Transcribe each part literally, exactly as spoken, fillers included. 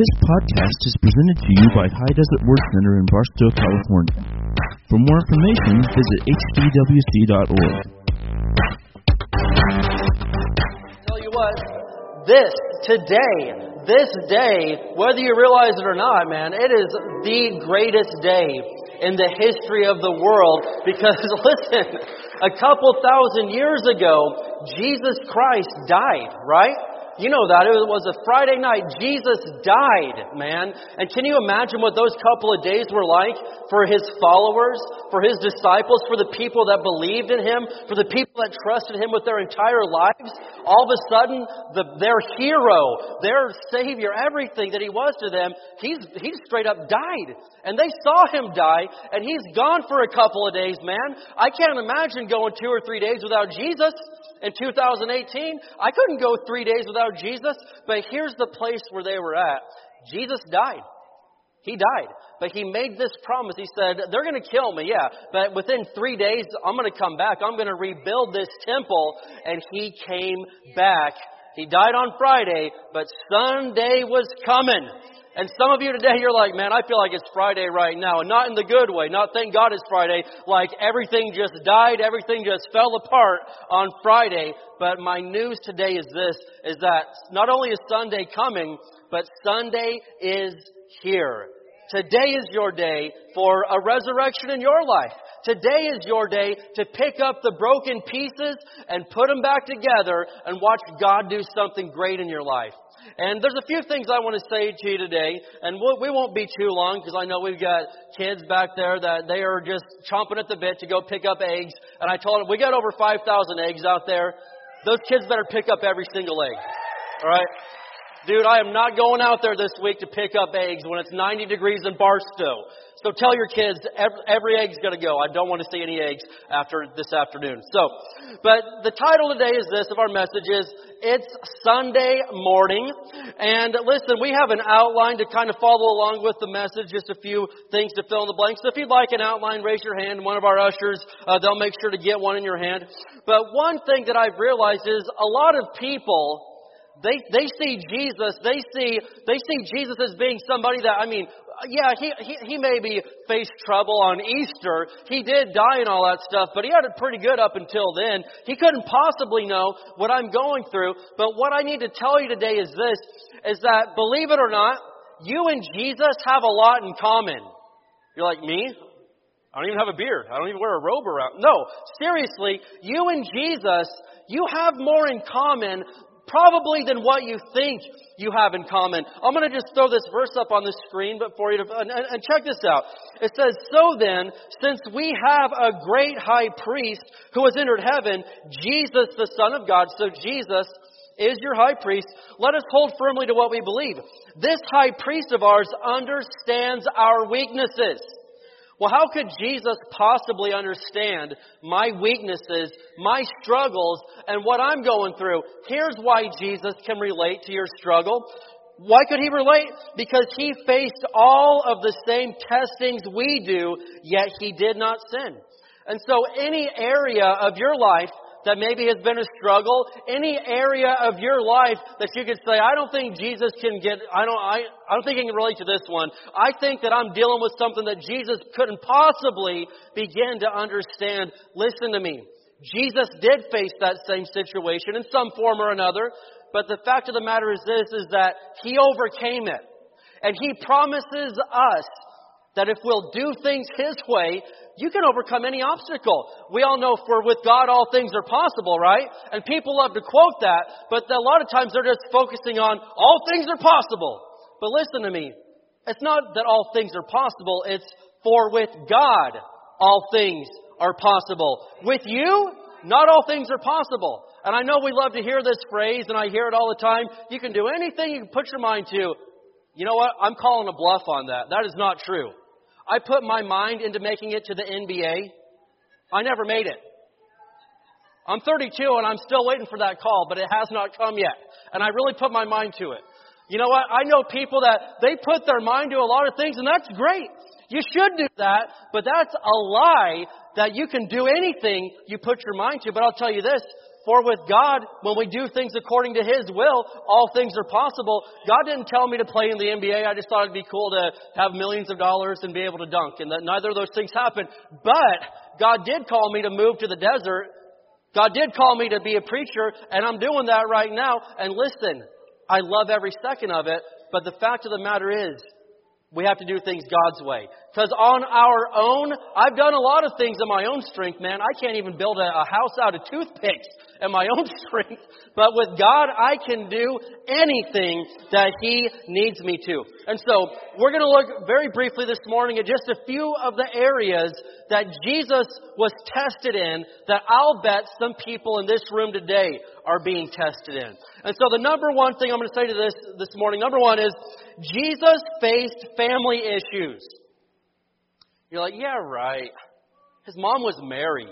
This podcast is presented to you by High Desert Work Center in Barstow, California. For more information, visit h d w c dot org. Tell you what, this, today, this day, whether you realize it or not, man, it is the greatest day in the history of the world because, listen, a couple thousand years ago, Jesus Christ died, right? You know that. It was a Friday night. Jesus died, man. And can you imagine what those couple of days were like for his followers, for his disciples, for the people that believed in him, for the people that trusted him with their entire lives? All of a sudden, the, their hero, their savior, everything that he was to them, he's he straight up died. And they saw him die, and he's gone for a couple of days, man. I can't imagine going two or three days without Jesus. In two thousand eighteen, I couldn't go three days without Jesus, but here's the place where they were at. Jesus died. He died. But he made this promise. He said, they're going to kill me, yeah, but within three days, I'm going to come back. I'm going to rebuild this temple. And he came back. He died on Friday, but Sunday was coming. And some of you today, you're like, man, I feel like it's Friday right now. And not in the good way. Not thank God it's Friday. Like everything just died. Everything just fell apart on Friday. But my news today is this, is that not only is Sunday coming, but Sunday is here. Today is your day for a resurrection in your life. Today is your day to pick up the broken pieces and put them back together and watch God do something great in your life. And there's a few things I want to say to you today, and we won't be too long because I know we've got kids back there that they are just chomping at the bit to go pick up eggs. And I told them, we got over five thousand eggs out there. Those kids better pick up every single egg. All right? Dude, I am not going out there this week to pick up eggs when it's ninety degrees in Barstow. So tell your kids, every, every egg's going to go. I don't want to see any eggs after this afternoon. So, but the title today is this, of our message is, it's Sunday morning. And listen, we have an outline to kind of follow along with the message, just a few things to fill in the blanks. So if you'd like an outline, raise your hand. One of our ushers, uh, they'll make sure to get one in your hand. But one thing that I've realized is a lot of people, They they see Jesus, they see they see Jesus as being somebody that, I mean, yeah, he, he he maybe faced trouble on Easter. He did die and all that stuff, but he had it pretty good up until then. He couldn't possibly know what I'm going through. But what I need to tell you today is this, is that, believe it or not, you and Jesus have a lot in common. You're like, me? I don't even have a beard. I don't even wear a robe around. No, seriously, you and Jesus, you have more in common probably than what you think you have in common. I'm going to just throw this verse up on the screen before you to, and, and check this out. It says, so then, since we have a great high priest who has entered heaven, Jesus, the Son of God, so Jesus is your high priest, let us hold firmly to what we believe. This high priest of ours understands our weaknesses. Well, how could Jesus possibly understand my weaknesses, my struggles, and what I'm going through? Here's why Jesus can relate to your struggle. Why could he relate? Because he faced all of the same testings we do, yet he did not sin. And so any area of your life that maybe has been a struggle, any area of your life that you could say, I don't think Jesus can get, I don't, I, I don't think he can relate to this one. I think that I'm dealing with something that Jesus couldn't possibly begin to understand. Listen to me. Jesus did face that same situation in some form or another, but the fact of the matter is this, is that he overcame it. And he promises us that if we'll do things his way, you can overcome any obstacle. We all know, for with God all things are possible, right? And people love to quote that, but a lot of times they're just focusing on all things are possible. But listen to me. It's not that all things are possible. It's for with God all things are possible. With you, not all things are possible. And I know we love to hear this phrase, and I hear it all the time. You can do anything you can put your mind to. You know what? I'm calling a bluff on that. That is not true. I put my mind into making it to the N B A. I never made it. I'm thirty-two and I'm still waiting for that call, but it has not come yet. And I really put my mind to it. You know what? I know people that they put their mind to a lot of things, and that's great. You should do that, but that's a lie that you can do anything you put your mind to. But I'll tell you this, For with God, when we do things according to His will, all things are possible. God didn't tell me to play in the N B A. I just thought it'd be cool to have millions of dollars and be able to dunk. And that neither of those things happened. But God did call me to move to the desert. God did call me to be a preacher. And I'm doing that right now. And listen, I love every second of it. But the fact of the matter is, we have to do things God's way. Because on our own, I've done a lot of things in my own strength, man. I can't even build a, a house out of toothpicks in my own strength. But with God, I can do anything that He needs me to. And so, we're going to look very briefly this morning at just a few of the areas that Jesus was tested in that I'll bet some people in this room today are being tested in. And so, the number one thing I'm going to say to this this morning, number one is, Jesus faced family issues. You're like, yeah, right. His mom was Mary.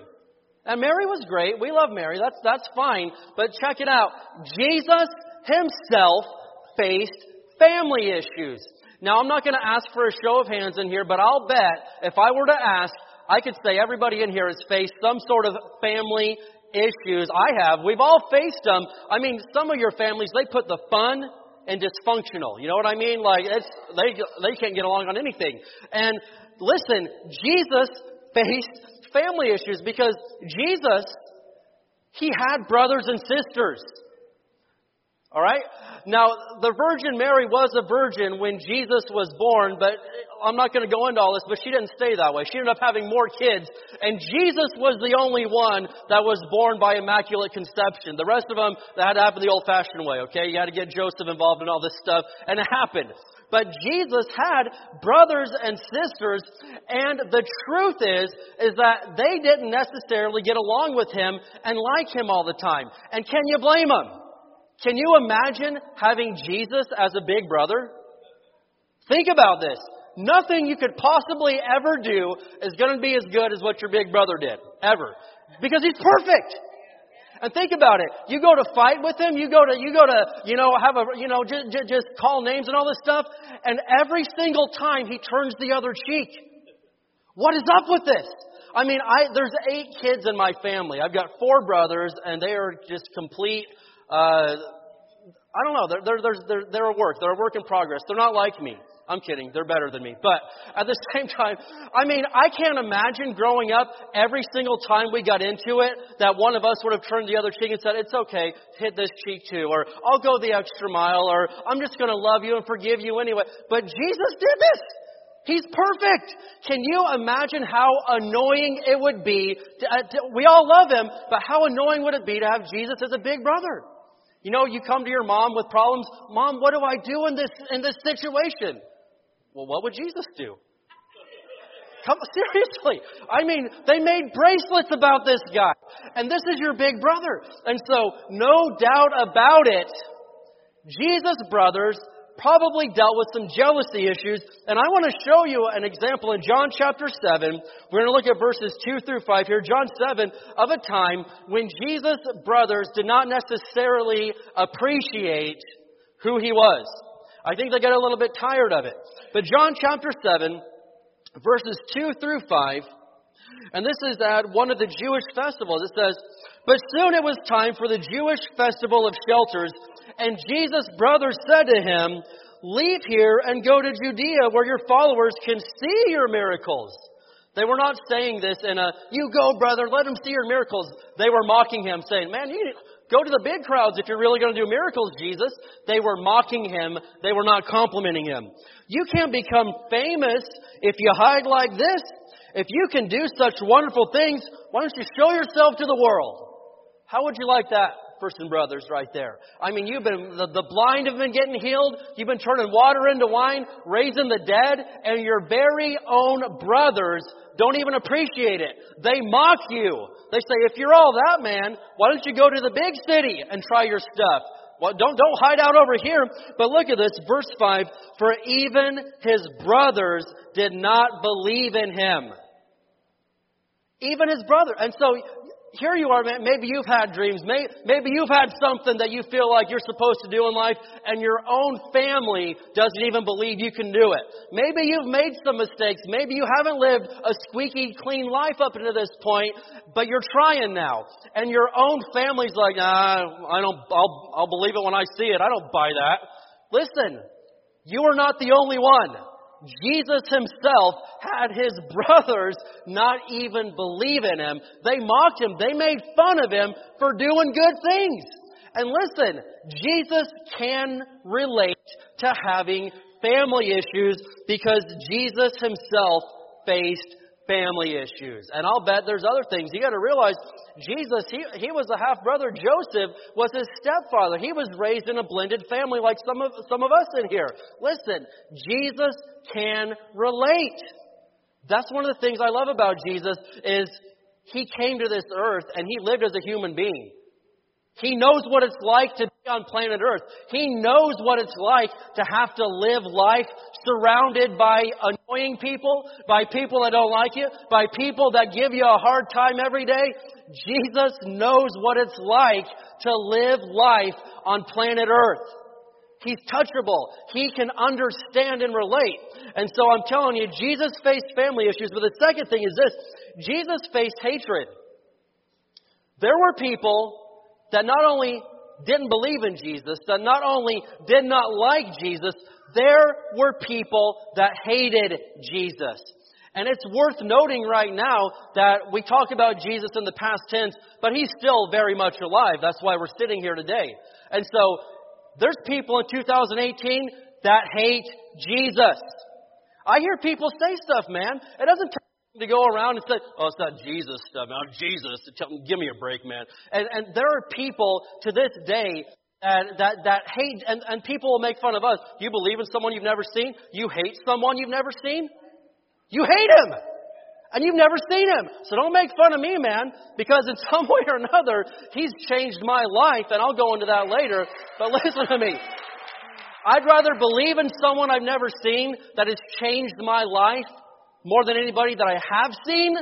And Mary was great. We love Mary. That's that's fine. But check it out. Jesus Himself faced family issues. Now, I'm not going to ask for a show of hands in here, but I'll bet if I were to ask, I could say everybody in here has faced some sort of family issues. I have. We've all faced them. I mean, some of your families, they put the fun and dysfunctional. You know what I mean? Like, it's, they they can't get along on anything. And listen, Jesus faced family issues because Jesus, He had brothers and sisters. All right? Now, the Virgin Mary was a virgin when Jesus was born, but I'm not going to go into all this, but she didn't stay that way. She ended up having more kids, and Jesus was the only one that was born by immaculate conception. The rest of them, that had to happen the old-fashioned way, okay? You had to get Joseph involved in all this stuff, and it happened. But Jesus had brothers and sisters, and the truth is, is that they didn't necessarily get along with Him and like Him all the time. And can you blame them? Can you imagine having Jesus as a big brother? Think about this. Nothing you could possibly ever do is going to be as good as what your big brother did. Ever. Because he's perfect. And think about it. You go to fight with him. You go to, you go to, you know, have a, you know, just, just call names and all this stuff. And every single time he turns the other cheek. What is up with this? I mean, I, there's eight kids in my family. I've got four brothers and they are just complete... Uh, I don't know. They're, they're, they're, they're a work. They're a work in progress. They're not like me. I'm kidding. They're better than me. But at the same time, I mean, I can't imagine growing up every single time we got into it that one of us would have turned the other cheek and said, it's okay, hit this cheek too, or I'll go the extra mile, or I'm just going to love you and forgive you anyway. But Jesus did this. He's perfect. Can you imagine how annoying it would be? To, uh, to, we all love him, but how annoying would it be to have Jesus as a big brother? You know, you come to your mom with problems. Mom, what do I do in this in this situation? Well, what would Jesus do? Come, seriously. I mean, they made bracelets about this guy. And this is your big brother. And so, no doubt about it, Jesus' brothers probably dealt with some jealousy issues. And I want to show you an example in John chapter seven. We're going to look at verses two through five here. John seven, of a time when Jesus' brothers did not necessarily appreciate who he was. I think they got a little bit tired of it. But John chapter seven, verses two through five. And this is at one of the Jewish festivals. It says, but soon it was time for the Jewish festival of shelters. And Jesus' brothers said to him, leave here and go to Judea where your followers can see your miracles. They were not saying this in a, you go, brother, let them see your miracles. They were mocking him, saying, man, you go to the big crowds if you're really going to do miracles, Jesus. They were mocking him. They were not complimenting him. You can't become famous if you hide like this. If you can do such wonderful things, why don't you show yourself to the world? How would you like that? First and brothers right there. I mean, you've been, the, the blind have been getting healed. You've been turning water into wine, raising the dead, and your very own brothers don't even appreciate it. They mock you. They say, if you're all that, man, why don't you go to the big city and try your stuff? Well, don't, don't hide out over here. But look at this, verse five, for even his brothers did not believe in him. Even his brother. And so here you are, man. Maybe you've had dreams. Maybe you've had something that you feel like you're supposed to do in life, and your own family doesn't even believe you can do it. Maybe you've made some mistakes. Maybe you haven't lived a squeaky clean life up until this point, but you're trying now, and your own family's like, ah, I don't. I'll, I'll believe it when I see it. I don't buy that. Listen, you are not the only one. Jesus himself had his brothers not even believe in him. They mocked him. They made fun of him for doing good things. And listen, Jesus can relate to having family issues because Jesus himself faced family issues. And I'll bet there's other things. You got to realize Jesus, he, he was a half-brother. Joseph was his stepfather. He was raised in a blended family like some of, some of us in here. Listen, Jesus can relate. That's one of the things I love about Jesus is he came to this earth and he lived as a human being. He knows what it's like to be on planet Earth. He knows what it's like to have to live life surrounded by annoying people, by people that don't like you, by people that give you a hard time every day. Jesus knows what it's like to live life on planet Earth. He's touchable. He can understand and relate. And so I'm telling you, Jesus faced family issues. But the second thing is this. Jesus faced hatred. There were people that not only didn't believe in Jesus, that not only did not like Jesus, there were people that hated Jesus. And it's worth noting right now that we talk about Jesus in the past tense, but he's still very much alive. That's why we're sitting here today. And so there's people in two thousand eighteen that hate Jesus. I hear people say stuff, man. It doesn't take to go around and say, oh, it's not Jesus stuff. Now Jesus, give me a break, man. And and there are people to this day that that, that hate, and, and people will make fun of us. You believe in someone you've never seen? You hate someone you've never seen? You hate him! And you've never seen him. So don't make fun of me, man, because in some way or another, he's changed my life, and I'll go into that later. But listen to me. I'd rather believe in someone I've never seen that has changed my life more than anybody that I have seen,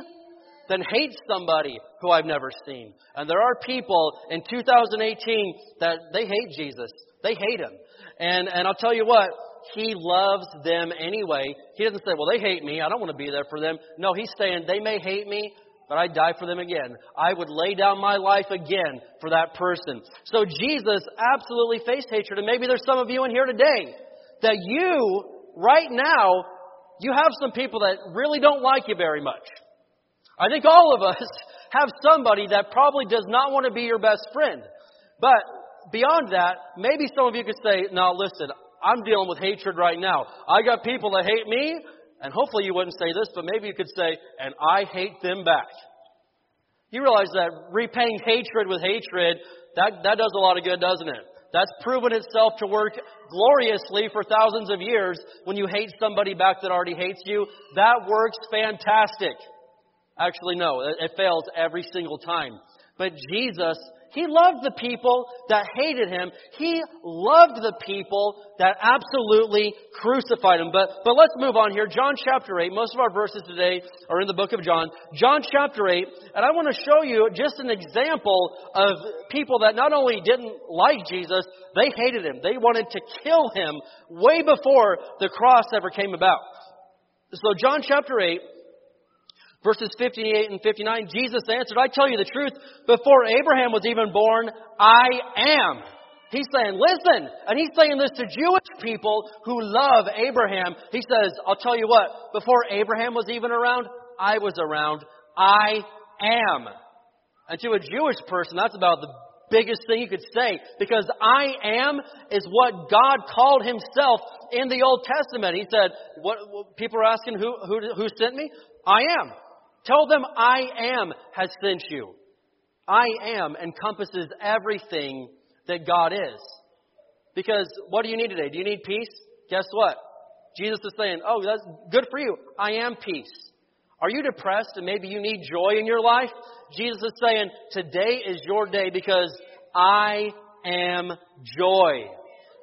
than hate somebody who I've never seen. And there are people in two thousand eighteen that they hate Jesus. They hate him. And and I'll tell you what, he loves them anyway. He doesn't say, well, they hate me. I don't want to be there for them. No, he's saying, they may hate me, but I'd die for them again. I would lay down my life again for that person. So Jesus absolutely faced hatred. And maybe there's some of you in here today that you, right now, you have some people that really don't like you very much. I think all of us have somebody that probably does not want to be your best friend. But beyond that, maybe some of you could say, no, listen, I'm dealing with hatred right now. I got people that hate me, and hopefully you wouldn't say this, but maybe you could say, and I hate them back. You realize that repaying hatred with hatred, that, that does a lot of good, doesn't it? That's proven itself to work gloriously for thousands of years. When you hate somebody back that already hates you, that works fantastic. Actually, no, it fails every single time. But Jesus, he loved the people that hated him. He loved the people that absolutely crucified him. But but let's move on here. John chapter eight. Most of our verses today are in the book of John. John chapter eight. And I want to show you just an example of people that not only didn't like Jesus, they hated him. They wanted to kill him way before the cross ever came about. So John chapter eight. Verses fifty-eight and fifty-nine, Jesus answered, I tell you the truth, before Abraham was even born, I am. He's saying, listen, and he's saying this to Jewish people who love Abraham. He says, I'll tell you what, before Abraham was even around, I was around. I am. And to a Jewish person, that's about the biggest thing you could say, because I am is what God called himself in the Old Testament. He said, what, what people are asking, who, who, who sent me? I am. Tell them I am has sent you. I am encompasses everything that God is. Because what do you need today? Do you need peace? Guess what? Jesus is saying, oh, that's good for you. I am peace. Are you depressed and maybe you need joy in your life? Jesus is saying, today is your day because I am joy.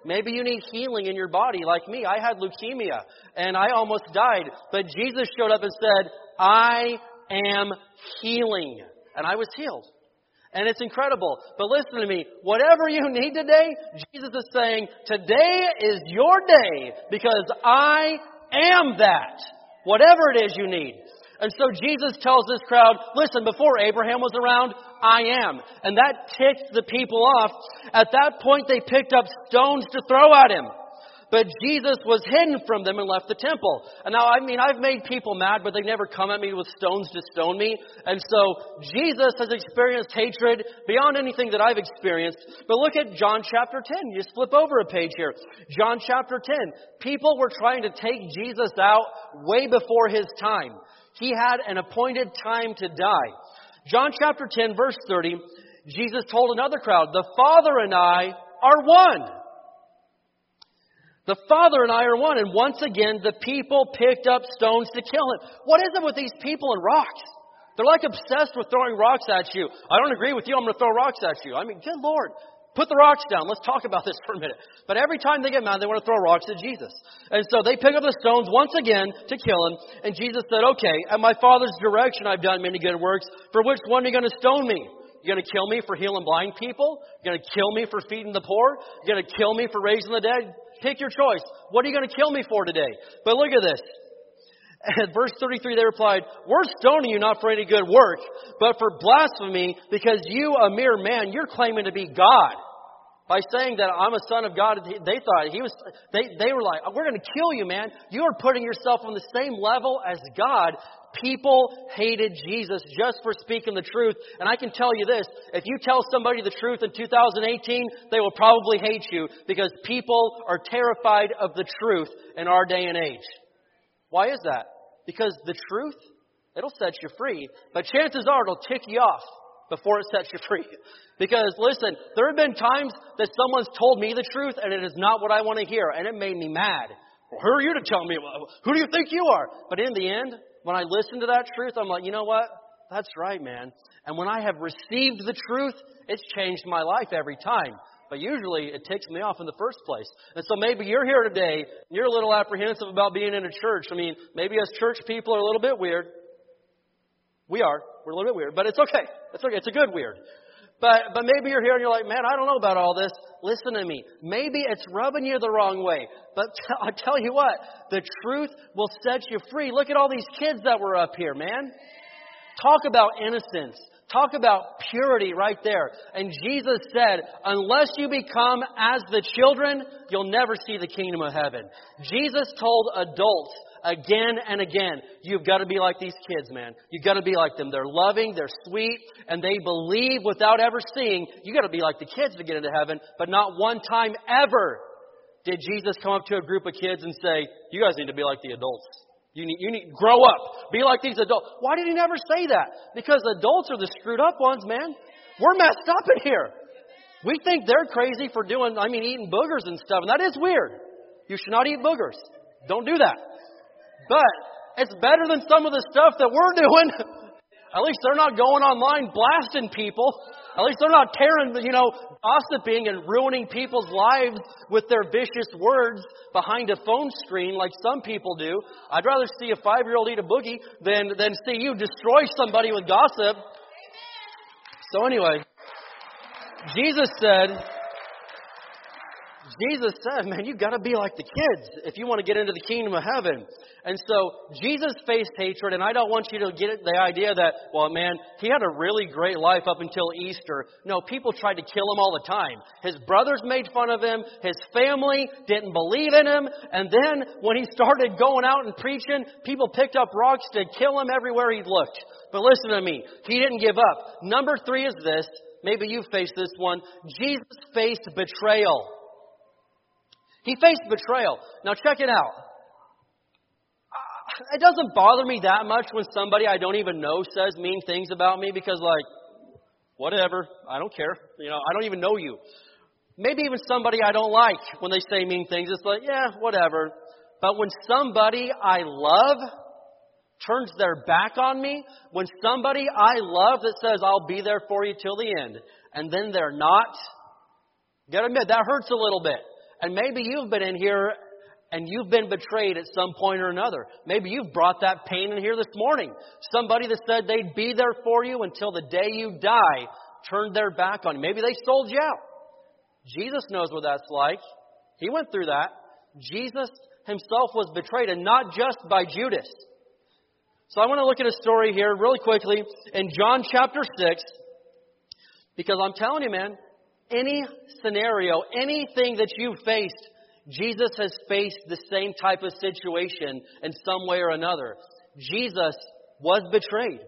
Maybe you need healing in your body like me. I had leukemia and I almost died. But Jesus showed up and said, I am healing. and I was healed. And it's incredible. But listen to me. Whatever you need today, Jesus is saying, today is your day because I am that. Whatever it is you need. And so Jesus tells this crowd, listen, before Abraham was around, I am. And that ticked the people off. At that point, they picked up stones to throw at him. But Jesus was hidden from them and left the temple. And now, I mean, I've made people mad, but they never come at me with stones to stone me. And so Jesus has experienced hatred beyond anything that I've experienced. But look at John chapter ten. You just flip over a page here. John chapter ten. People were trying to take Jesus out way before his time. He had an appointed time to die. John chapter ten, verse thirty. Jesus told another crowd, the Father and I are one. The Father and I are one. And once again, the people picked up stones to kill him. What is it with these people and rocks? They're like obsessed with throwing rocks at you. I don't agree with you. I'm going to throw rocks at you. I mean, good Lord, put the rocks down. Let's talk about this for a minute. But every time they get mad, they want to throw rocks at Jesus. And so they pick up the stones once again to kill him. And Jesus said, okay, at my Father's direction, I've done many good works. For which one are you going to stone me? You're going to kill me for healing blind people? You're going to kill me for feeding the poor? You're going to kill me for raising the dead? Pick your choice. What are you going to kill me for today? But look at this. At verse thirty-three, they replied, we're stoning you not for any good work, but for blasphemy, because you, a mere man, you're claiming to be God. By saying that I'm a son of God, they thought he was, they, they were like, we're going to kill you, man. You are putting yourself on the same level as God. People hated Jesus just for speaking the truth. And I can tell you this, if you tell somebody the truth in two thousand eighteen, they will probably hate you because people are terrified of the truth in our day and age. Why is that? Because the truth, it'll set you free, but chances are it'll tick you off before it sets you free. Because, listen, there have been times that someone's told me the truth and it is not what I want to hear, and it made me mad. Well, who are you to tell me? Who do you think you are? But in the end, when I listen to that truth, I'm like, you know what? That's right, man. And when I have received the truth, it's changed my life every time. But usually it takes me off in the first place. And so maybe you're here today, and you're a little apprehensive about being in a church. I mean, maybe us church people are a little bit weird. We are. We're a little bit weird, but it's okay. It's okay. It's a good weird. But but maybe you're here and you're like, man, I don't know about all this. Listen to me. Maybe it's rubbing you the wrong way. But t- I'll tell you what, the truth will set you free. Look at all these kids that were up here, man. Talk about innocence. Talk about purity right there. And Jesus said, unless you become as the children, you'll never see the kingdom of heaven. Jesus told adults again and again, you've got to be like these kids, man. You've got to be like them. They're loving, they're sweet, and they believe without ever seeing. You've got to be like the kids to get into heaven. But not one time ever did Jesus come up to a group of kids and say, you guys need to be like the adults. You need, you need, grow up. Be like these adults. Why did he never say that? Because adults are the screwed up ones, man. We're messed up in here. We think they're crazy for doing, I mean, eating boogers and stuff. And that is weird. You should not eat boogers. Don't do that. But it's better than some of the stuff that we're doing. At least they're not going online blasting people. At least they're not tearing, you know, gossiping and ruining people's lives with their vicious words behind a phone screen like some people do. I'd rather see a five-year-old eat a boogie than, than see you destroy somebody with gossip. So anyway, Jesus said... Jesus said, man, you've got to be like the kids if you want to get into the kingdom of heaven. And so Jesus faced hatred, and I don't want you to get the idea that, well, man, he had a really great life up until Easter. No, people tried to kill him all the time. His brothers made fun of him. His family didn't believe in him. And then when he started going out and preaching, people picked up rocks to kill him everywhere he looked. But listen to me. He didn't give up. Number three is this. Maybe you faced this one. Jesus faced betrayal. He faced betrayal. Now, check it out. It doesn't bother me that much when somebody I don't even know says mean things about me because, like, whatever. I don't care. You know, I don't even know you. Maybe even somebody I don't like when they say mean things. It's like, yeah, whatever. But when somebody I love turns their back on me, when somebody I love that says, I'll be there for you till the end, and then they're not, you gotta admit, that hurts a little bit. And maybe you've been in here And you've been betrayed at some point or another. Maybe you've brought that pain in here this morning. Somebody that said they'd be there for you until the day you die turned their back on you. Maybe they sold you out. Jesus knows what that's like. He went through that. Jesus himself was betrayed, and not just by Judas. So I want to look at a story here really quickly in John chapter six, because I'm telling you, man, any scenario, anything that you faced, Jesus has faced the same type of situation in some way or another. Jesus was betrayed.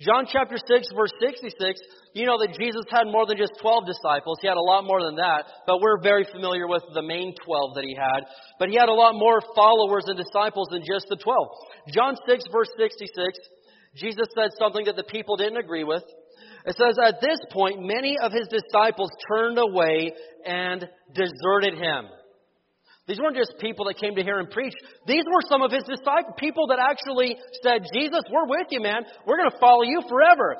John chapter six, verse sixty-six, you know that Jesus had more than just twelve disciples. He had a lot more than that, but we're very familiar with the main twelve that he had. But he had a lot more followers and disciples than just the twelve. John six, verse sixty-six, Jesus said something that the people didn't agree with. It says, at this point, many of his disciples turned away and deserted him. These weren't just people that came to hear him preach. These were some of his disciples, people that actually said, Jesus, we're with you, man. We're going to follow you forever.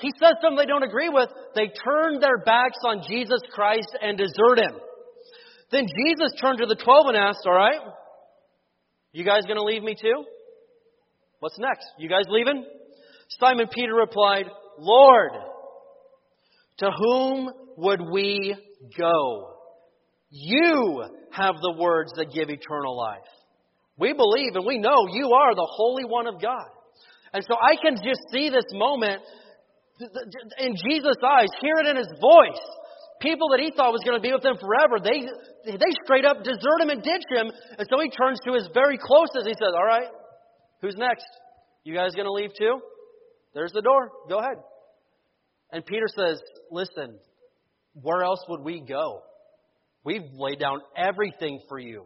He says something they don't agree with. They turned their backs on Jesus Christ and desert him. Then Jesus turned to the twelve and asked, all right, you guys going to leave me too? What's next? You guys leaving? Simon Peter replied, Lord, to whom would we go? You have the words that give eternal life. We believe and we know you are the Holy One of God. And so I can just see this moment in Jesus' eyes, hear it in his voice. People that he thought was going to be with him forever, they they straight up desert him and ditch him. And so he turns to his very closest. He says, all right, who's next? You guys going to leave too? There's the door. Go ahead. And Peter says, listen, where else would we go? We've laid down everything for you.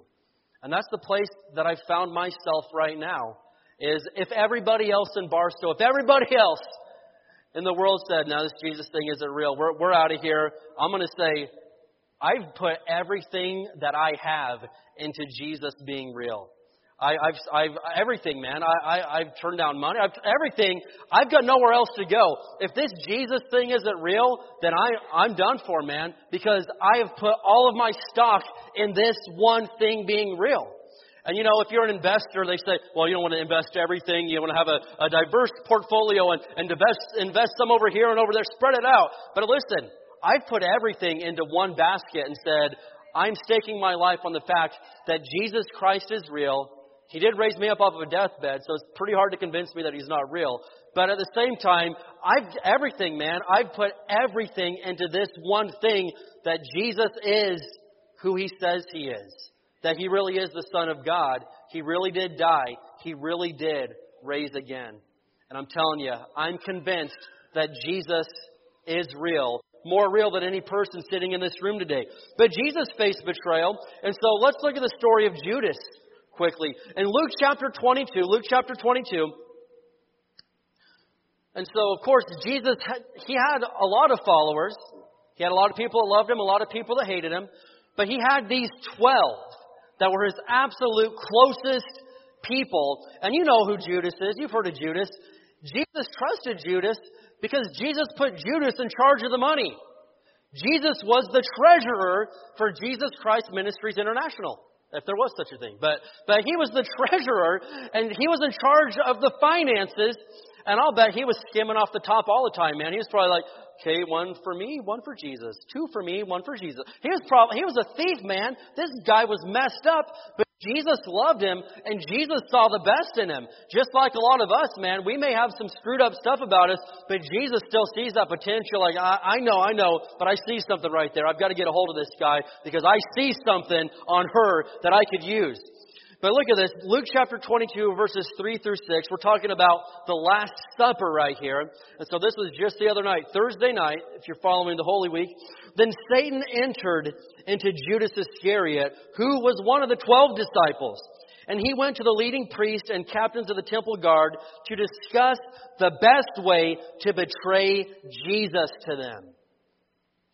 And that's the place that I've found myself right now, is if everybody else in Barstow, if everybody else in the world said, no, this Jesus thing isn't real, we're, we're out of here, I'm going to say, I've put everything that I have into Jesus being real. I, I've, I've, everything, man. I, I, I've turned down money. I've, everything. I've got nowhere else to go. If this Jesus thing isn't real, then I, I'm done for, man, because I have put all of my stock in this one thing being real. And, you know, if you're an investor, they say, well, you don't want to invest everything. You want to have a, a diverse portfolio and, and invest, invest some over here and over there. Spread it out. But listen, I've put everything into one basket and said, I'm staking my life on the fact that Jesus Christ is real. He did raise me up off of a deathbed, so it's pretty hard to convince me that he's not real. But at the same time, I've everything, man. I've put everything into this one thing, that Jesus is who he says he is. That he really is the Son of God. He really did die. He really did raise again. And I'm telling you, I'm convinced that Jesus is real. More real than any person sitting in this room today. But Jesus faced betrayal. And so let's look at the story of Judas. Quickly. In Luke chapter twenty-two, Luke chapter twenty-two. And so, of course, Jesus, he had a lot of followers. He had a lot of people that loved him, a lot of people that hated him. But he had these twelve that were his absolute closest people. And you know who Judas is. You've heard of Judas. Jesus trusted Judas because Jesus put Judas in charge of the money. Jesus was the treasurer for Jesus Christ Ministries International. If there was such a thing. But but he was the treasurer, and he was in charge of the finances. And I'll bet he was skimming off the top all the time, man. He was probably like, okay, one for me, one for Jesus. Two for me, one for Jesus. He was probably, he was a thief, man. This guy was messed up, but Jesus loved him, and Jesus saw the best in him. Just like a lot of us, man, we may have some screwed up stuff about us, but Jesus still sees that potential. Like, I, I know, I know, but I see something right there. I've got to get a hold of this guy because I see something on her that I could use. But look at this. Luke chapter twenty-two, verses three through six. We're talking about the Last Supper right here. And so this was just the other night, Thursday night, if you're following the Holy Week. Then Satan entered into Judas Iscariot, who was one of the twelve disciples. And he went to the leading priests and captains of the temple guard to discuss the best way to betray Jesus to them.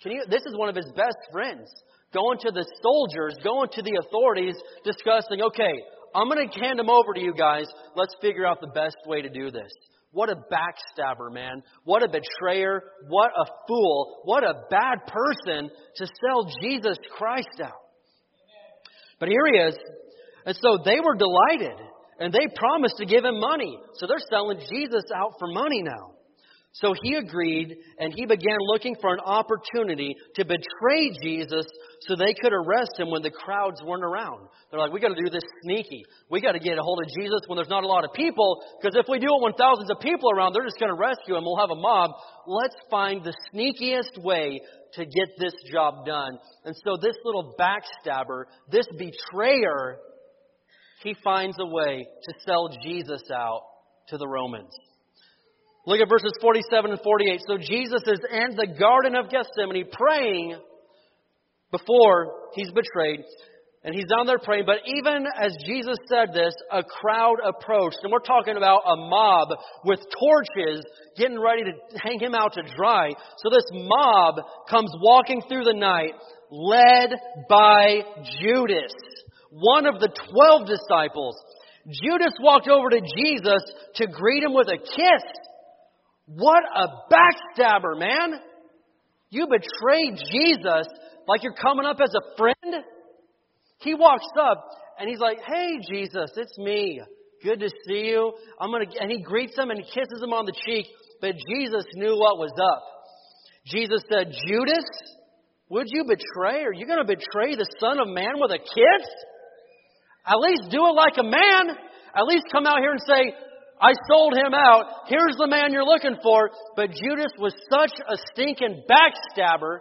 Can you, this is one of his best friends. Going to the soldiers, going to the authorities, discussing, okay, I'm going to hand them over to you guys. Let's figure out the best way to do this. What a backstabber, man. What a betrayer. What a fool. What a bad person to sell Jesus Christ out. But here he is. And so they were delighted, and they promised to give him money. So they're selling Jesus out for money now. So he agreed, and he began looking for an opportunity to betray Jesus so they could arrest him when the crowds weren't around. They're like, we got to do this sneaky. We got to get a hold of Jesus when there's not a lot of people, because if we do it when thousands of people are around, they're just going to rescue him. We'll have a mob. Let's find the sneakiest way to get this job done. And so this little backstabber, this betrayer, he finds a way to sell Jesus out to the Romans. Look at verses forty-seven and forty-eight. So Jesus is in the Garden of Gethsemane praying before he's betrayed. And he's down there praying. But even as Jesus said this, a crowd approached. And we're talking about a mob with torches getting ready to hang him out to dry. So this mob comes walking through the night, led by Judas, one of the twelve disciples. Judas walked over to Jesus to greet him with a kiss. What a backstabber, man. You betrayed Jesus like you're coming up as a friend. He walks up and he's like, hey, Jesus, it's me. Good to see you. I'm gonna, and he greets him and kisses him on the cheek. But Jesus knew what was up. Jesus said, Judas, would you betray? Are you going to betray the Son of Man with a kiss? At least do it like a man. At least come out here and say, I sold him out. Here's the man you're looking for. But Judas was such a stinking backstabber,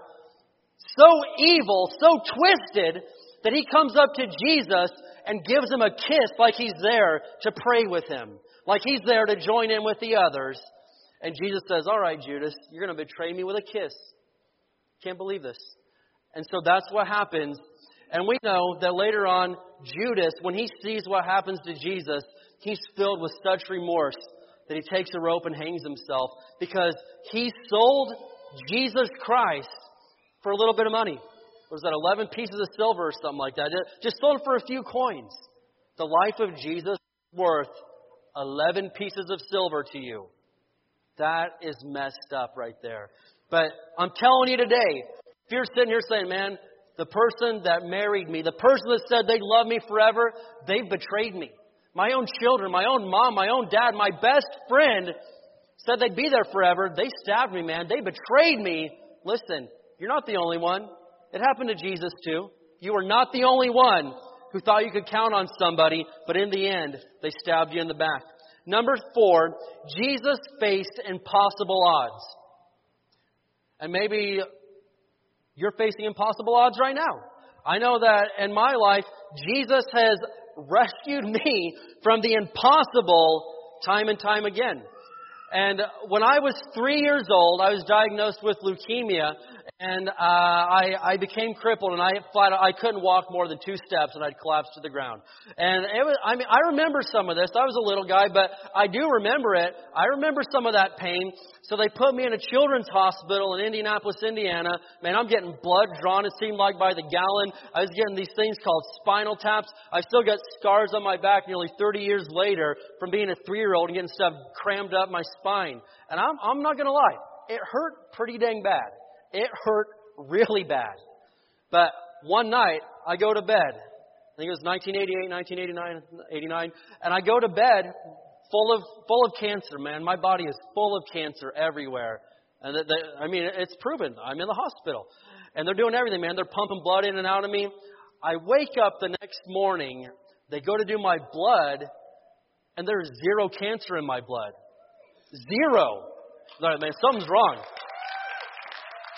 so evil, so twisted, that he comes up to Jesus and gives him a kiss like he's there to pray with him, like he's there to join in with the others. And Jesus says, all right, Judas, you're going to betray me with a kiss. Can't believe this. And so that's what happens. And we know that later on, Judas, when he sees what happens to Jesus, he's filled with such remorse that he takes a rope and hangs himself, because he sold Jesus Christ for a little bit of money. Was that eleven pieces of silver or something like that? Just sold for a few coins. The life of Jesus is worth eleven pieces of silver to you. That is messed up right there. But I'm telling you today, if you're sitting here saying, man, the person that married me, the person that said they love me forever, they've betrayed me. My own children, my own mom, my own dad, my best friend said they'd be there forever. They stabbed me, man. They betrayed me. Listen, you're not the only one. It happened to Jesus too. You were not the only one who thought you could count on somebody, but in the end, they stabbed you in the back. Number four, Jesus faced impossible odds. And maybe you're facing impossible odds right now. I know that in my life, Jesus has rescued me from the impossible time and time again. And when I was three years old, I was diagnosed with leukemia, and uh, I, I became crippled, and I flat out, I couldn't walk more than two steps, and I'd collapse to the ground. And it was, I mean, I remember some of this. I was a little guy, but I do remember it. I remember some of that pain. So they put me in a children's hospital in Indianapolis, Indiana. Man, I'm getting blood drawn, it seemed like, by the gallon. I was getting these things called spinal taps. I've still got scars on my back nearly thirty years later from being a three-year-old and getting stuff crammed up my spine. And I'm, I'm not going to lie, it hurt pretty dang bad. It hurt really bad. But one night, I go to bed. I think it was nineteen eighty-eight, nineteen eighty-nine, eighty-nine, and I go to bed Full of full of cancer, man. My body is full of cancer everywhere. And the, the, I mean, it's proven. I'm in the hospital. And they're doing everything, man. They're pumping blood in and out of me. I wake up the next morning. They go to do my blood, and there's zero cancer in my blood. Zero. Like, man, something's wrong.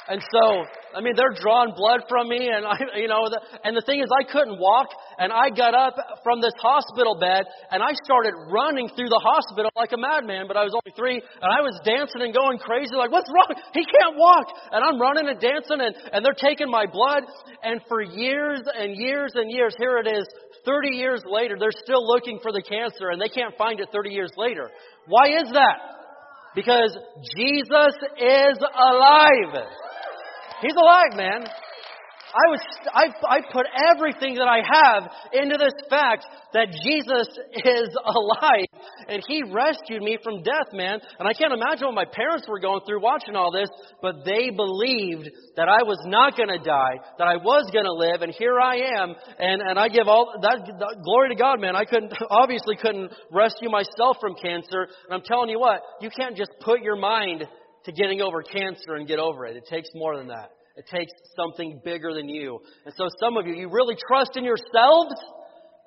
And so, I mean, they're drawing blood from me, and I, you know, the, and the thing is, I couldn't walk, and I got up from this hospital bed, and I started running through the hospital like a madman, but I was only three, and I was dancing and going crazy, like, what's wrong? He can't walk! And I'm running and dancing, and, and they're taking my blood, and for years and years and years, here it is, thirty years later, they're still looking for the cancer, and they can't find it thirty years later. Why is that? Because Jesus is alive! He's alive, man. I was I, I put everything that I have into this fact that Jesus is alive and He rescued me from death, man. And I can't imagine what my parents were going through watching all this, but they believed that I was not going to die, that I was going to live, and here I am. And and I give all that, that glory to God, man. I couldn't obviously couldn't rescue myself from cancer. And I'm telling you what, you can't just put your mind to getting over cancer and get over it. It takes more than that. It takes something bigger than you. And so some of you, you really trust in yourselves,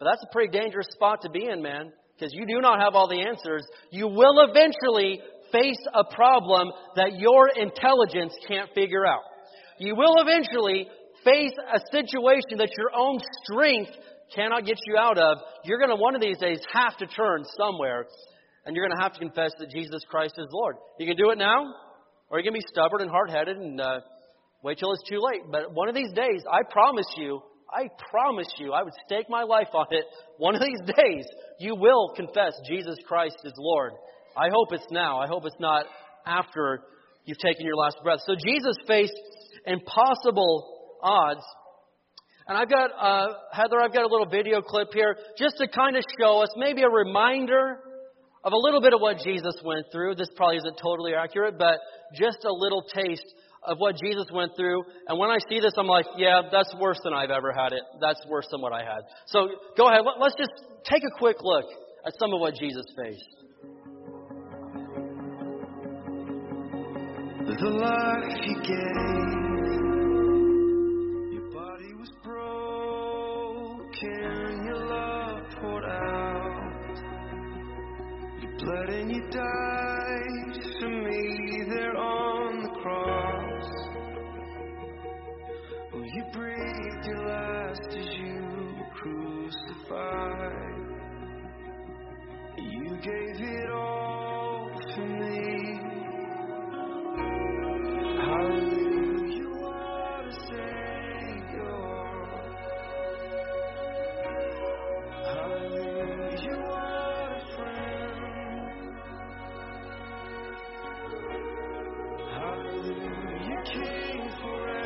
but that's a pretty dangerous spot to be in, man, because you do not have all the answers. You will eventually face a problem that your intelligence can't figure out. You will eventually face a situation that your own strength cannot get you out of. You're going to one of these days have to turn somewhere, and you're going to have to confess that Jesus Christ is Lord. You can do it now, or you can be stubborn and hard-headed and... Uh, Wait till it's too late. But one of these days, I promise you, I promise you, I would stake my life on it. One of these days, you will confess Jesus Christ is Lord. I hope it's now. I hope it's not after you've taken your last breath. So Jesus faced impossible odds. And I've got, uh, Heather, I've got a little video clip here just to kind of show us, maybe a reminder of a little bit of what Jesus went through. This probably isn't totally accurate, but just a little taste of what Jesus went through. And when I see this, I'm like, yeah, that's worse than I've ever had it. That's worse than what I had. So go ahead. Let's just take a quick look at some of what Jesus faced. The life He gave, your body was broken, your love poured out, you bled and you died for me there on the cross. You breathed your last as you were crucified. You gave it all for me. Hallelujah, what a Savior. Hallelujah, what a friend. Hallelujah, King forever.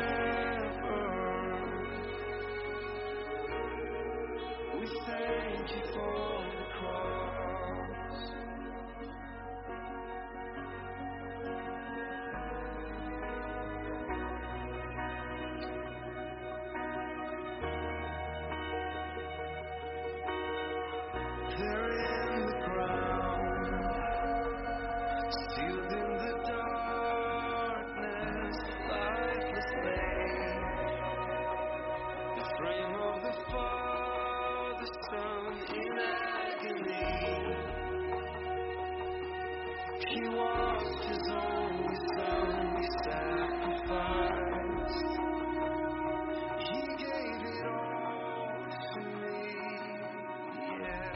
Thank you for the cross. They're in the ground, sealed in the darkness, lifeless name, the frame of the fire. Son in agony, He washed His only Son, He sacrificed. He gave it all to me. Yeah,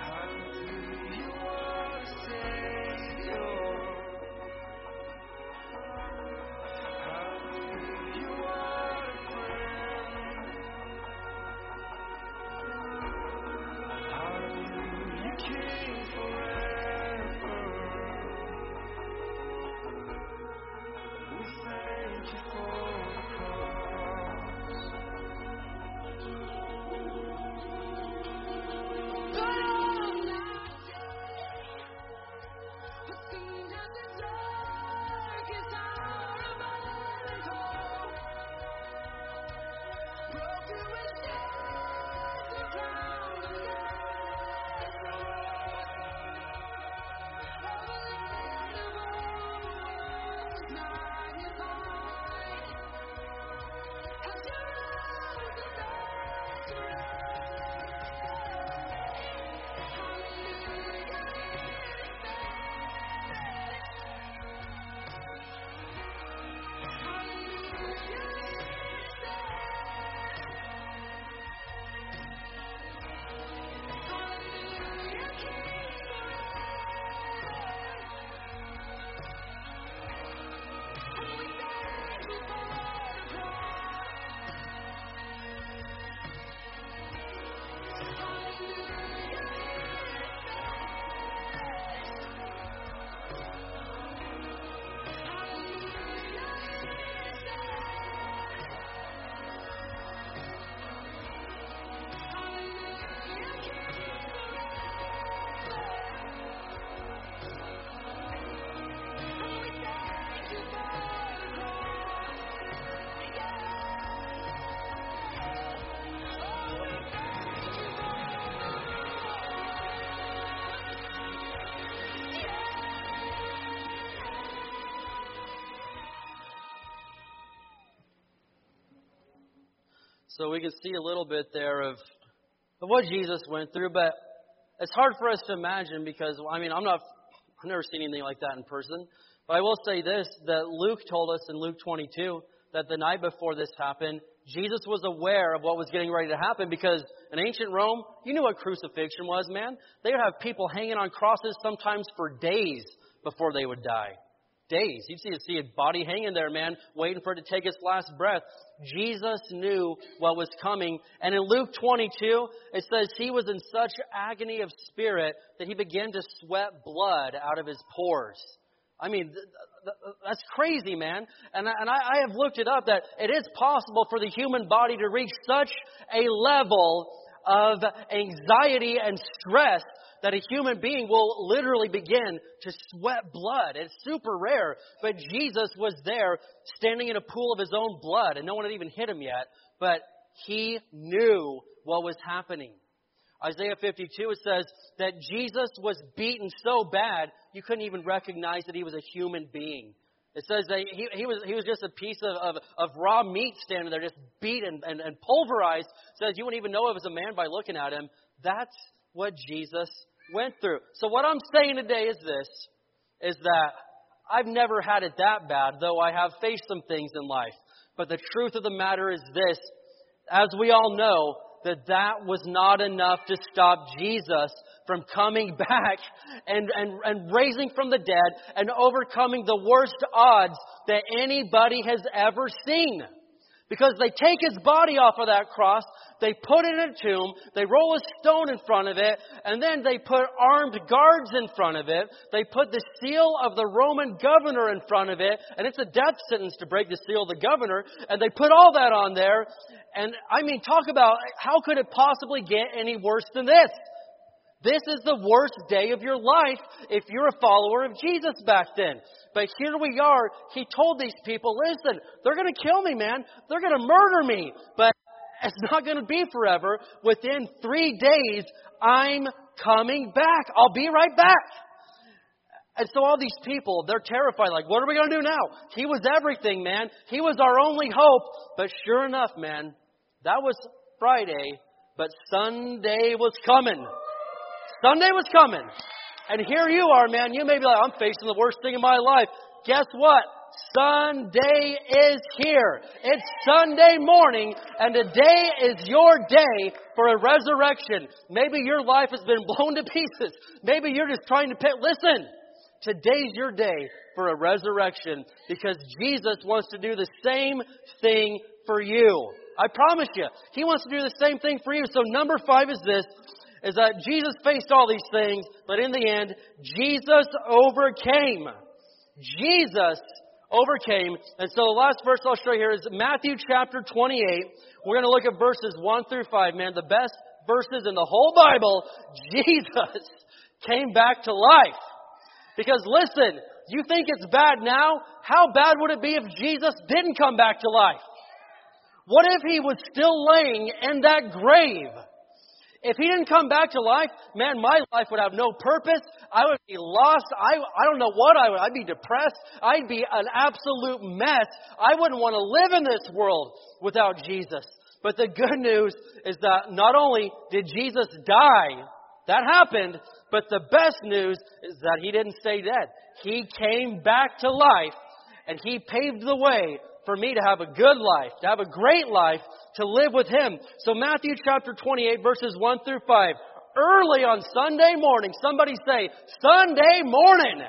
hallelujah, what a Savior. Hallelujah, what a friend. King forever, we thank you for the cross. But seen as His dark is our abundant hope, broken with death, we're drowned in death. So we can see a little bit there of, of what Jesus went through, but it's hard for us to imagine because, I mean, I'm not, I've never seen anything like that in person. But I will say this, that Luke told us in Luke twenty-two that the night before this happened, Jesus was aware of what was getting ready to happen because in ancient Rome, you knew what crucifixion was, man. They would have people hanging on crosses sometimes for days before they would die. Days. You'd see, see a body hanging there, man, waiting for it to take its last breath. Jesus knew what was coming. And in Luke twenty-two, it says he was in such agony of spirit that he began to sweat blood out of his pores. I mean, th- th- that's crazy, man. And, I, and I, I have looked it up that it is possible for the human body to reach such a level of anxiety and stress that a human being will literally begin to sweat blood. It's super rare. But Jesus was there standing in a pool of his own blood, and no one had even hit him yet. But he knew what was happening. Isaiah fifty-two, it says that Jesus was beaten so bad, you couldn't even recognize that he was a human being. It says that he, he was he was just a piece of, of, of raw meat standing there, just beat and, and, and pulverized. It says you wouldn't even know it was a man by looking at him. That's what Jesus went through. So what I'm saying today is this, is that I've never had it that bad, though I have faced some things in life. But the truth of the matter is this, as we all know, that that was not enough to stop Jesus from coming back and, and, and raising from the dead and overcoming the worst odds that anybody has ever seen. Because they take his body off of that cross, they put it in a tomb, they roll a stone in front of it, and then they put armed guards in front of it, they put the seal of the Roman governor in front of it, and it's a death sentence to break the seal of the governor, and they put all that on there, and I mean, talk about how could it possibly get any worse than this? This is the worst day of your life if you're a follower of Jesus back then. But here we are. He told these people, listen, they're going to kill me, man. They're going to murder me. But it's not going to be forever. Within three days, I'm coming back. I'll be right back. And so all these people, they're terrified. Like, what are we going to do now? He was everything, man. He was our only hope. But sure enough, man, that was Friday, but Sunday was coming. Sunday was coming. And here you are, man. You may be like, I'm facing the worst thing in my life. Guess what? Sunday is here. It's Sunday morning, and today is your day for a resurrection. Maybe your life has been blown to pieces. Maybe you're just trying to pit. Listen, today's your day for a resurrection because Jesus wants to do the same thing for you. I promise you, he wants to do the same thing for you. So number five is this. Is that Jesus faced all these things, but in the end, Jesus overcame. Jesus overcame. And so the last verse I'll show you here is Matthew chapter twenty-eight. We're going to look at verses one through five, man. The best verses in the whole Bible. Jesus came back to life. Because listen, you think it's bad now? How bad would it be if Jesus didn't come back to life? What if he was still laying in that grave? If he didn't come back to life, man, my life would have no purpose. I would be lost. I I don't know what I would. I'd be depressed. I'd be an absolute mess. I wouldn't want to live in this world without Jesus. But the good news is that not only did Jesus die, that happened, but the best news is that he didn't stay dead. He came back to life, and he paved the way for me to have a good life, to have a great life, to live with him. So Matthew chapter twenty-eight, verses one through five. Early on Sunday morning, somebody say, Sunday morning. Sunday morning.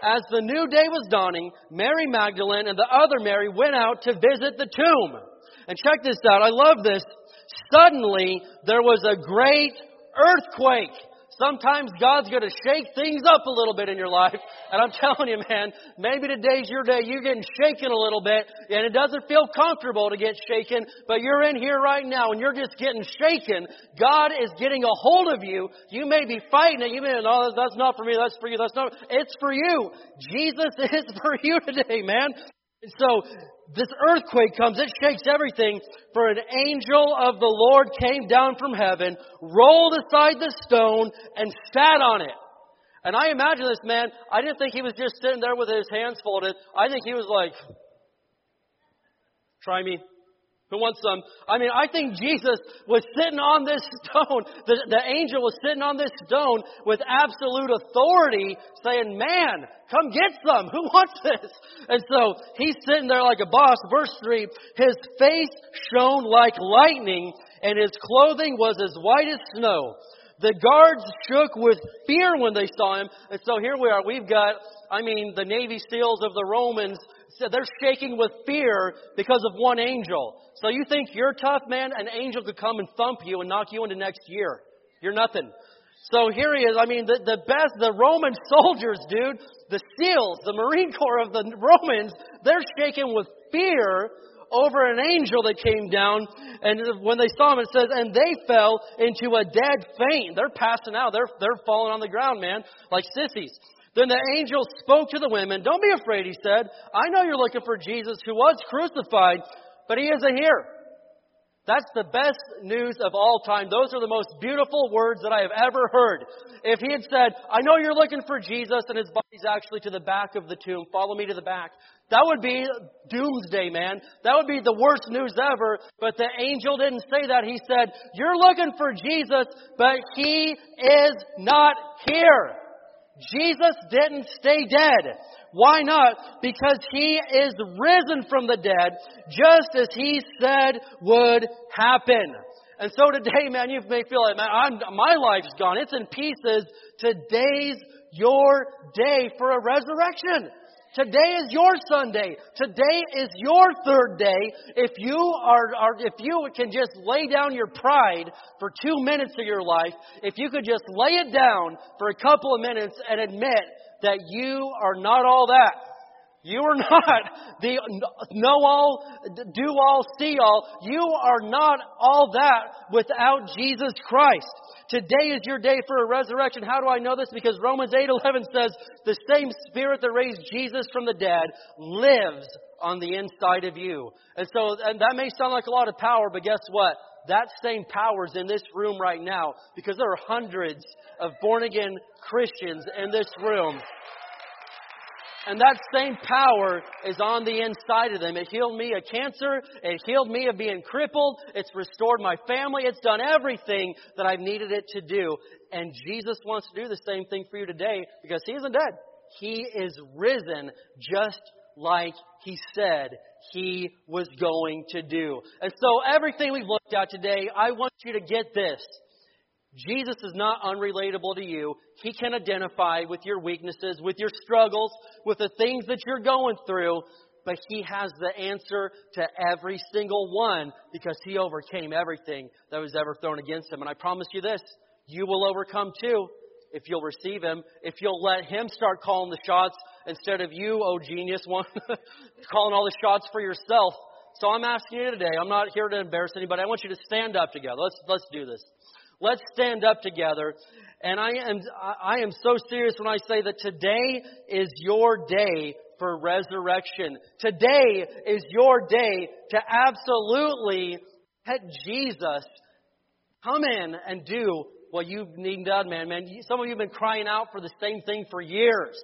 As the new day was dawning, Mary Magdalene and the other Mary went out to visit the tomb. And check this out. I love this. Suddenly, there was a great earthquake. Sometimes God's going to shake things up a little bit in your life. And I'm telling you, man, maybe today's your day. You're getting shaken a little bit. And it doesn't feel comfortable to get shaken. But you're in here right now and you're just getting shaken. God is getting a hold of you. You may be fighting it. You may be, no, that's not for me. That's for you. That's not. It's for you. Jesus is for you today, man. And so this earthquake comes, it shakes everything, for an angel of the Lord came down from heaven, rolled aside the stone, and sat on it. And I imagine this man, I didn't think he was just sitting there with his hands folded. I think he was like, try me, Who wants some? I mean, I think Jesus was sitting on this stone. The, the angel was sitting on this stone with absolute authority saying, man, come get some. Who wants this? And so he's sitting there like a boss. Verse three, his face shone like lightning and his clothing was as white as snow. The guards shook with fear when they saw him. And so here we are. We've got, I mean, the Navy SEALs of the Romans. So they're shaking with fear because of one angel. So you think you're tough, man? An angel could come and thump you and knock you into next year. You're nothing. So here he is. I mean, the, the best, the Roman soldiers, dude, the SEALs, the Marine Corps of the Romans, they're shaking with fear over an angel that came down. And when they saw him, it says, and they fell into a dead faint. They're passing out. They're, they're falling on the ground, man, like sissies. Then the angel spoke to the women. Don't be afraid, he said. I know you're looking for Jesus who was crucified, but he isn't here. That's the best news of all time. Those are the most beautiful words that I have ever heard. If he had said, I know you're looking for Jesus and his body's actually to the back of the tomb. Follow me to the back. That would be doomsday, man. That would be the worst news ever. But the angel didn't say that. He said, you're looking for Jesus, but he is not here. Jesus didn't stay dead. Why not? Because he is risen from the dead, just as he said would happen. And so today, man, you may feel like, man, I'm, my life's gone. It's in pieces. Today's your day for a resurrection. Today is your Sunday. Today is your third day. If you are, are, if you can just lay down your pride for two minutes of your life, if you could just lay it down for a couple of minutes and admit that you are not all that. You are not the know-all, do-all, see-all. You are not all that without Jesus Christ. Today is your day for a resurrection. How do I know this? Because Romans eight eleven says, the same Spirit that raised Jesus from the dead lives on the inside of you. And so, and that may sound like a lot of power, but guess what? That same power is in this room right now, because there are hundreds of born-again Christians in this room. And that same power is on the inside of them. It healed me of cancer. It healed me of being crippled. It's restored my family. It's done everything that I've needed it to do. And Jesus wants to do the same thing for you today, because he isn't dead. He is risen, just like he said he was going to do. And so everything we've looked at today, I want you to get this. Jesus is not unrelatable to you. He can identify with your weaknesses, with your struggles, with the things that you're going through. But he has the answer to every single one, because he overcame everything that was ever thrown against him. And I promise you this, you will overcome too if you'll receive him, if you'll let him start calling the shots instead of you, oh genius one, calling all the shots for yourself. So I'm asking you today, I'm not here to embarrass anybody. I want you to stand up together. Let's let's do this. Let's stand up together. And I am I am so serious when I say that today is your day for resurrection. Today is your day to absolutely let Jesus come in and do what you need done, man. Man, some of you have been crying out for the same thing for years,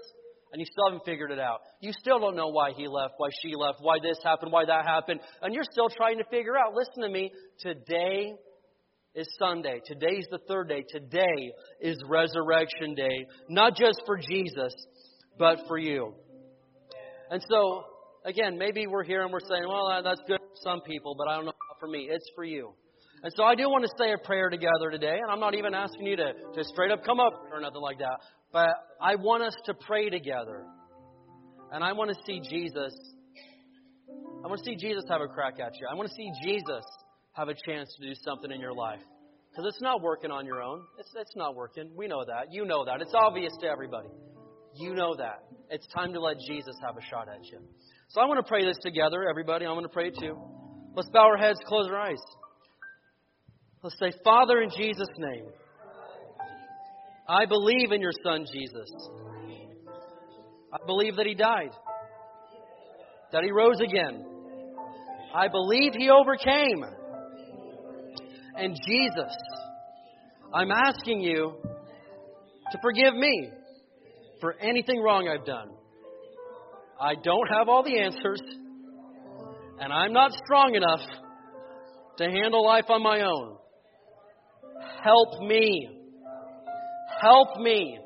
and you still haven't figured it out. You still don't know why he left, why she left, why this happened, why that happened. And you're still trying to figure out. Listen to me. Today is Sunday. Today's the third day. Today is Resurrection Day. Not just for Jesus, but for you. And so, again, maybe we're here and we're saying, well, that's good for some people, but I don't know for me. It's for you. And so I do want to say a prayer together today, and I'm not even asking you to, to straight up come up or nothing like that. But I want us to pray together. And I want to see Jesus. I want to see Jesus have a crack at you. I want to see Jesus have a chance to do something in your life. Because it's not working on your own. It's, it's not working. We know that. You know that. It's obvious to everybody. You know that. It's time to let Jesus have a shot at you. So I want to pray this together, everybody. I'm going to pray too. Let's bow our heads, close our eyes. Let's say, Father, in Jesus' name, I believe in your Son, Jesus. I believe that he died, that he rose again. I believe he overcame. And Jesus, I'm asking you to forgive me for anything wrong I've done. I don't have all the answers, and I'm not strong enough to handle life on my own. Help me. Help me.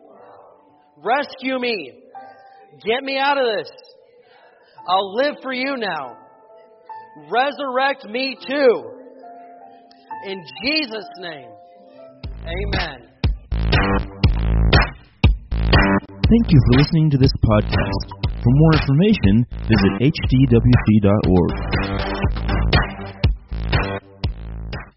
Rescue me. Get me out of this. I'll live for you now. Resurrect me too. In Jesus' name, amen. Thank you for listening to this podcast. For more information, visit h d w c dot org.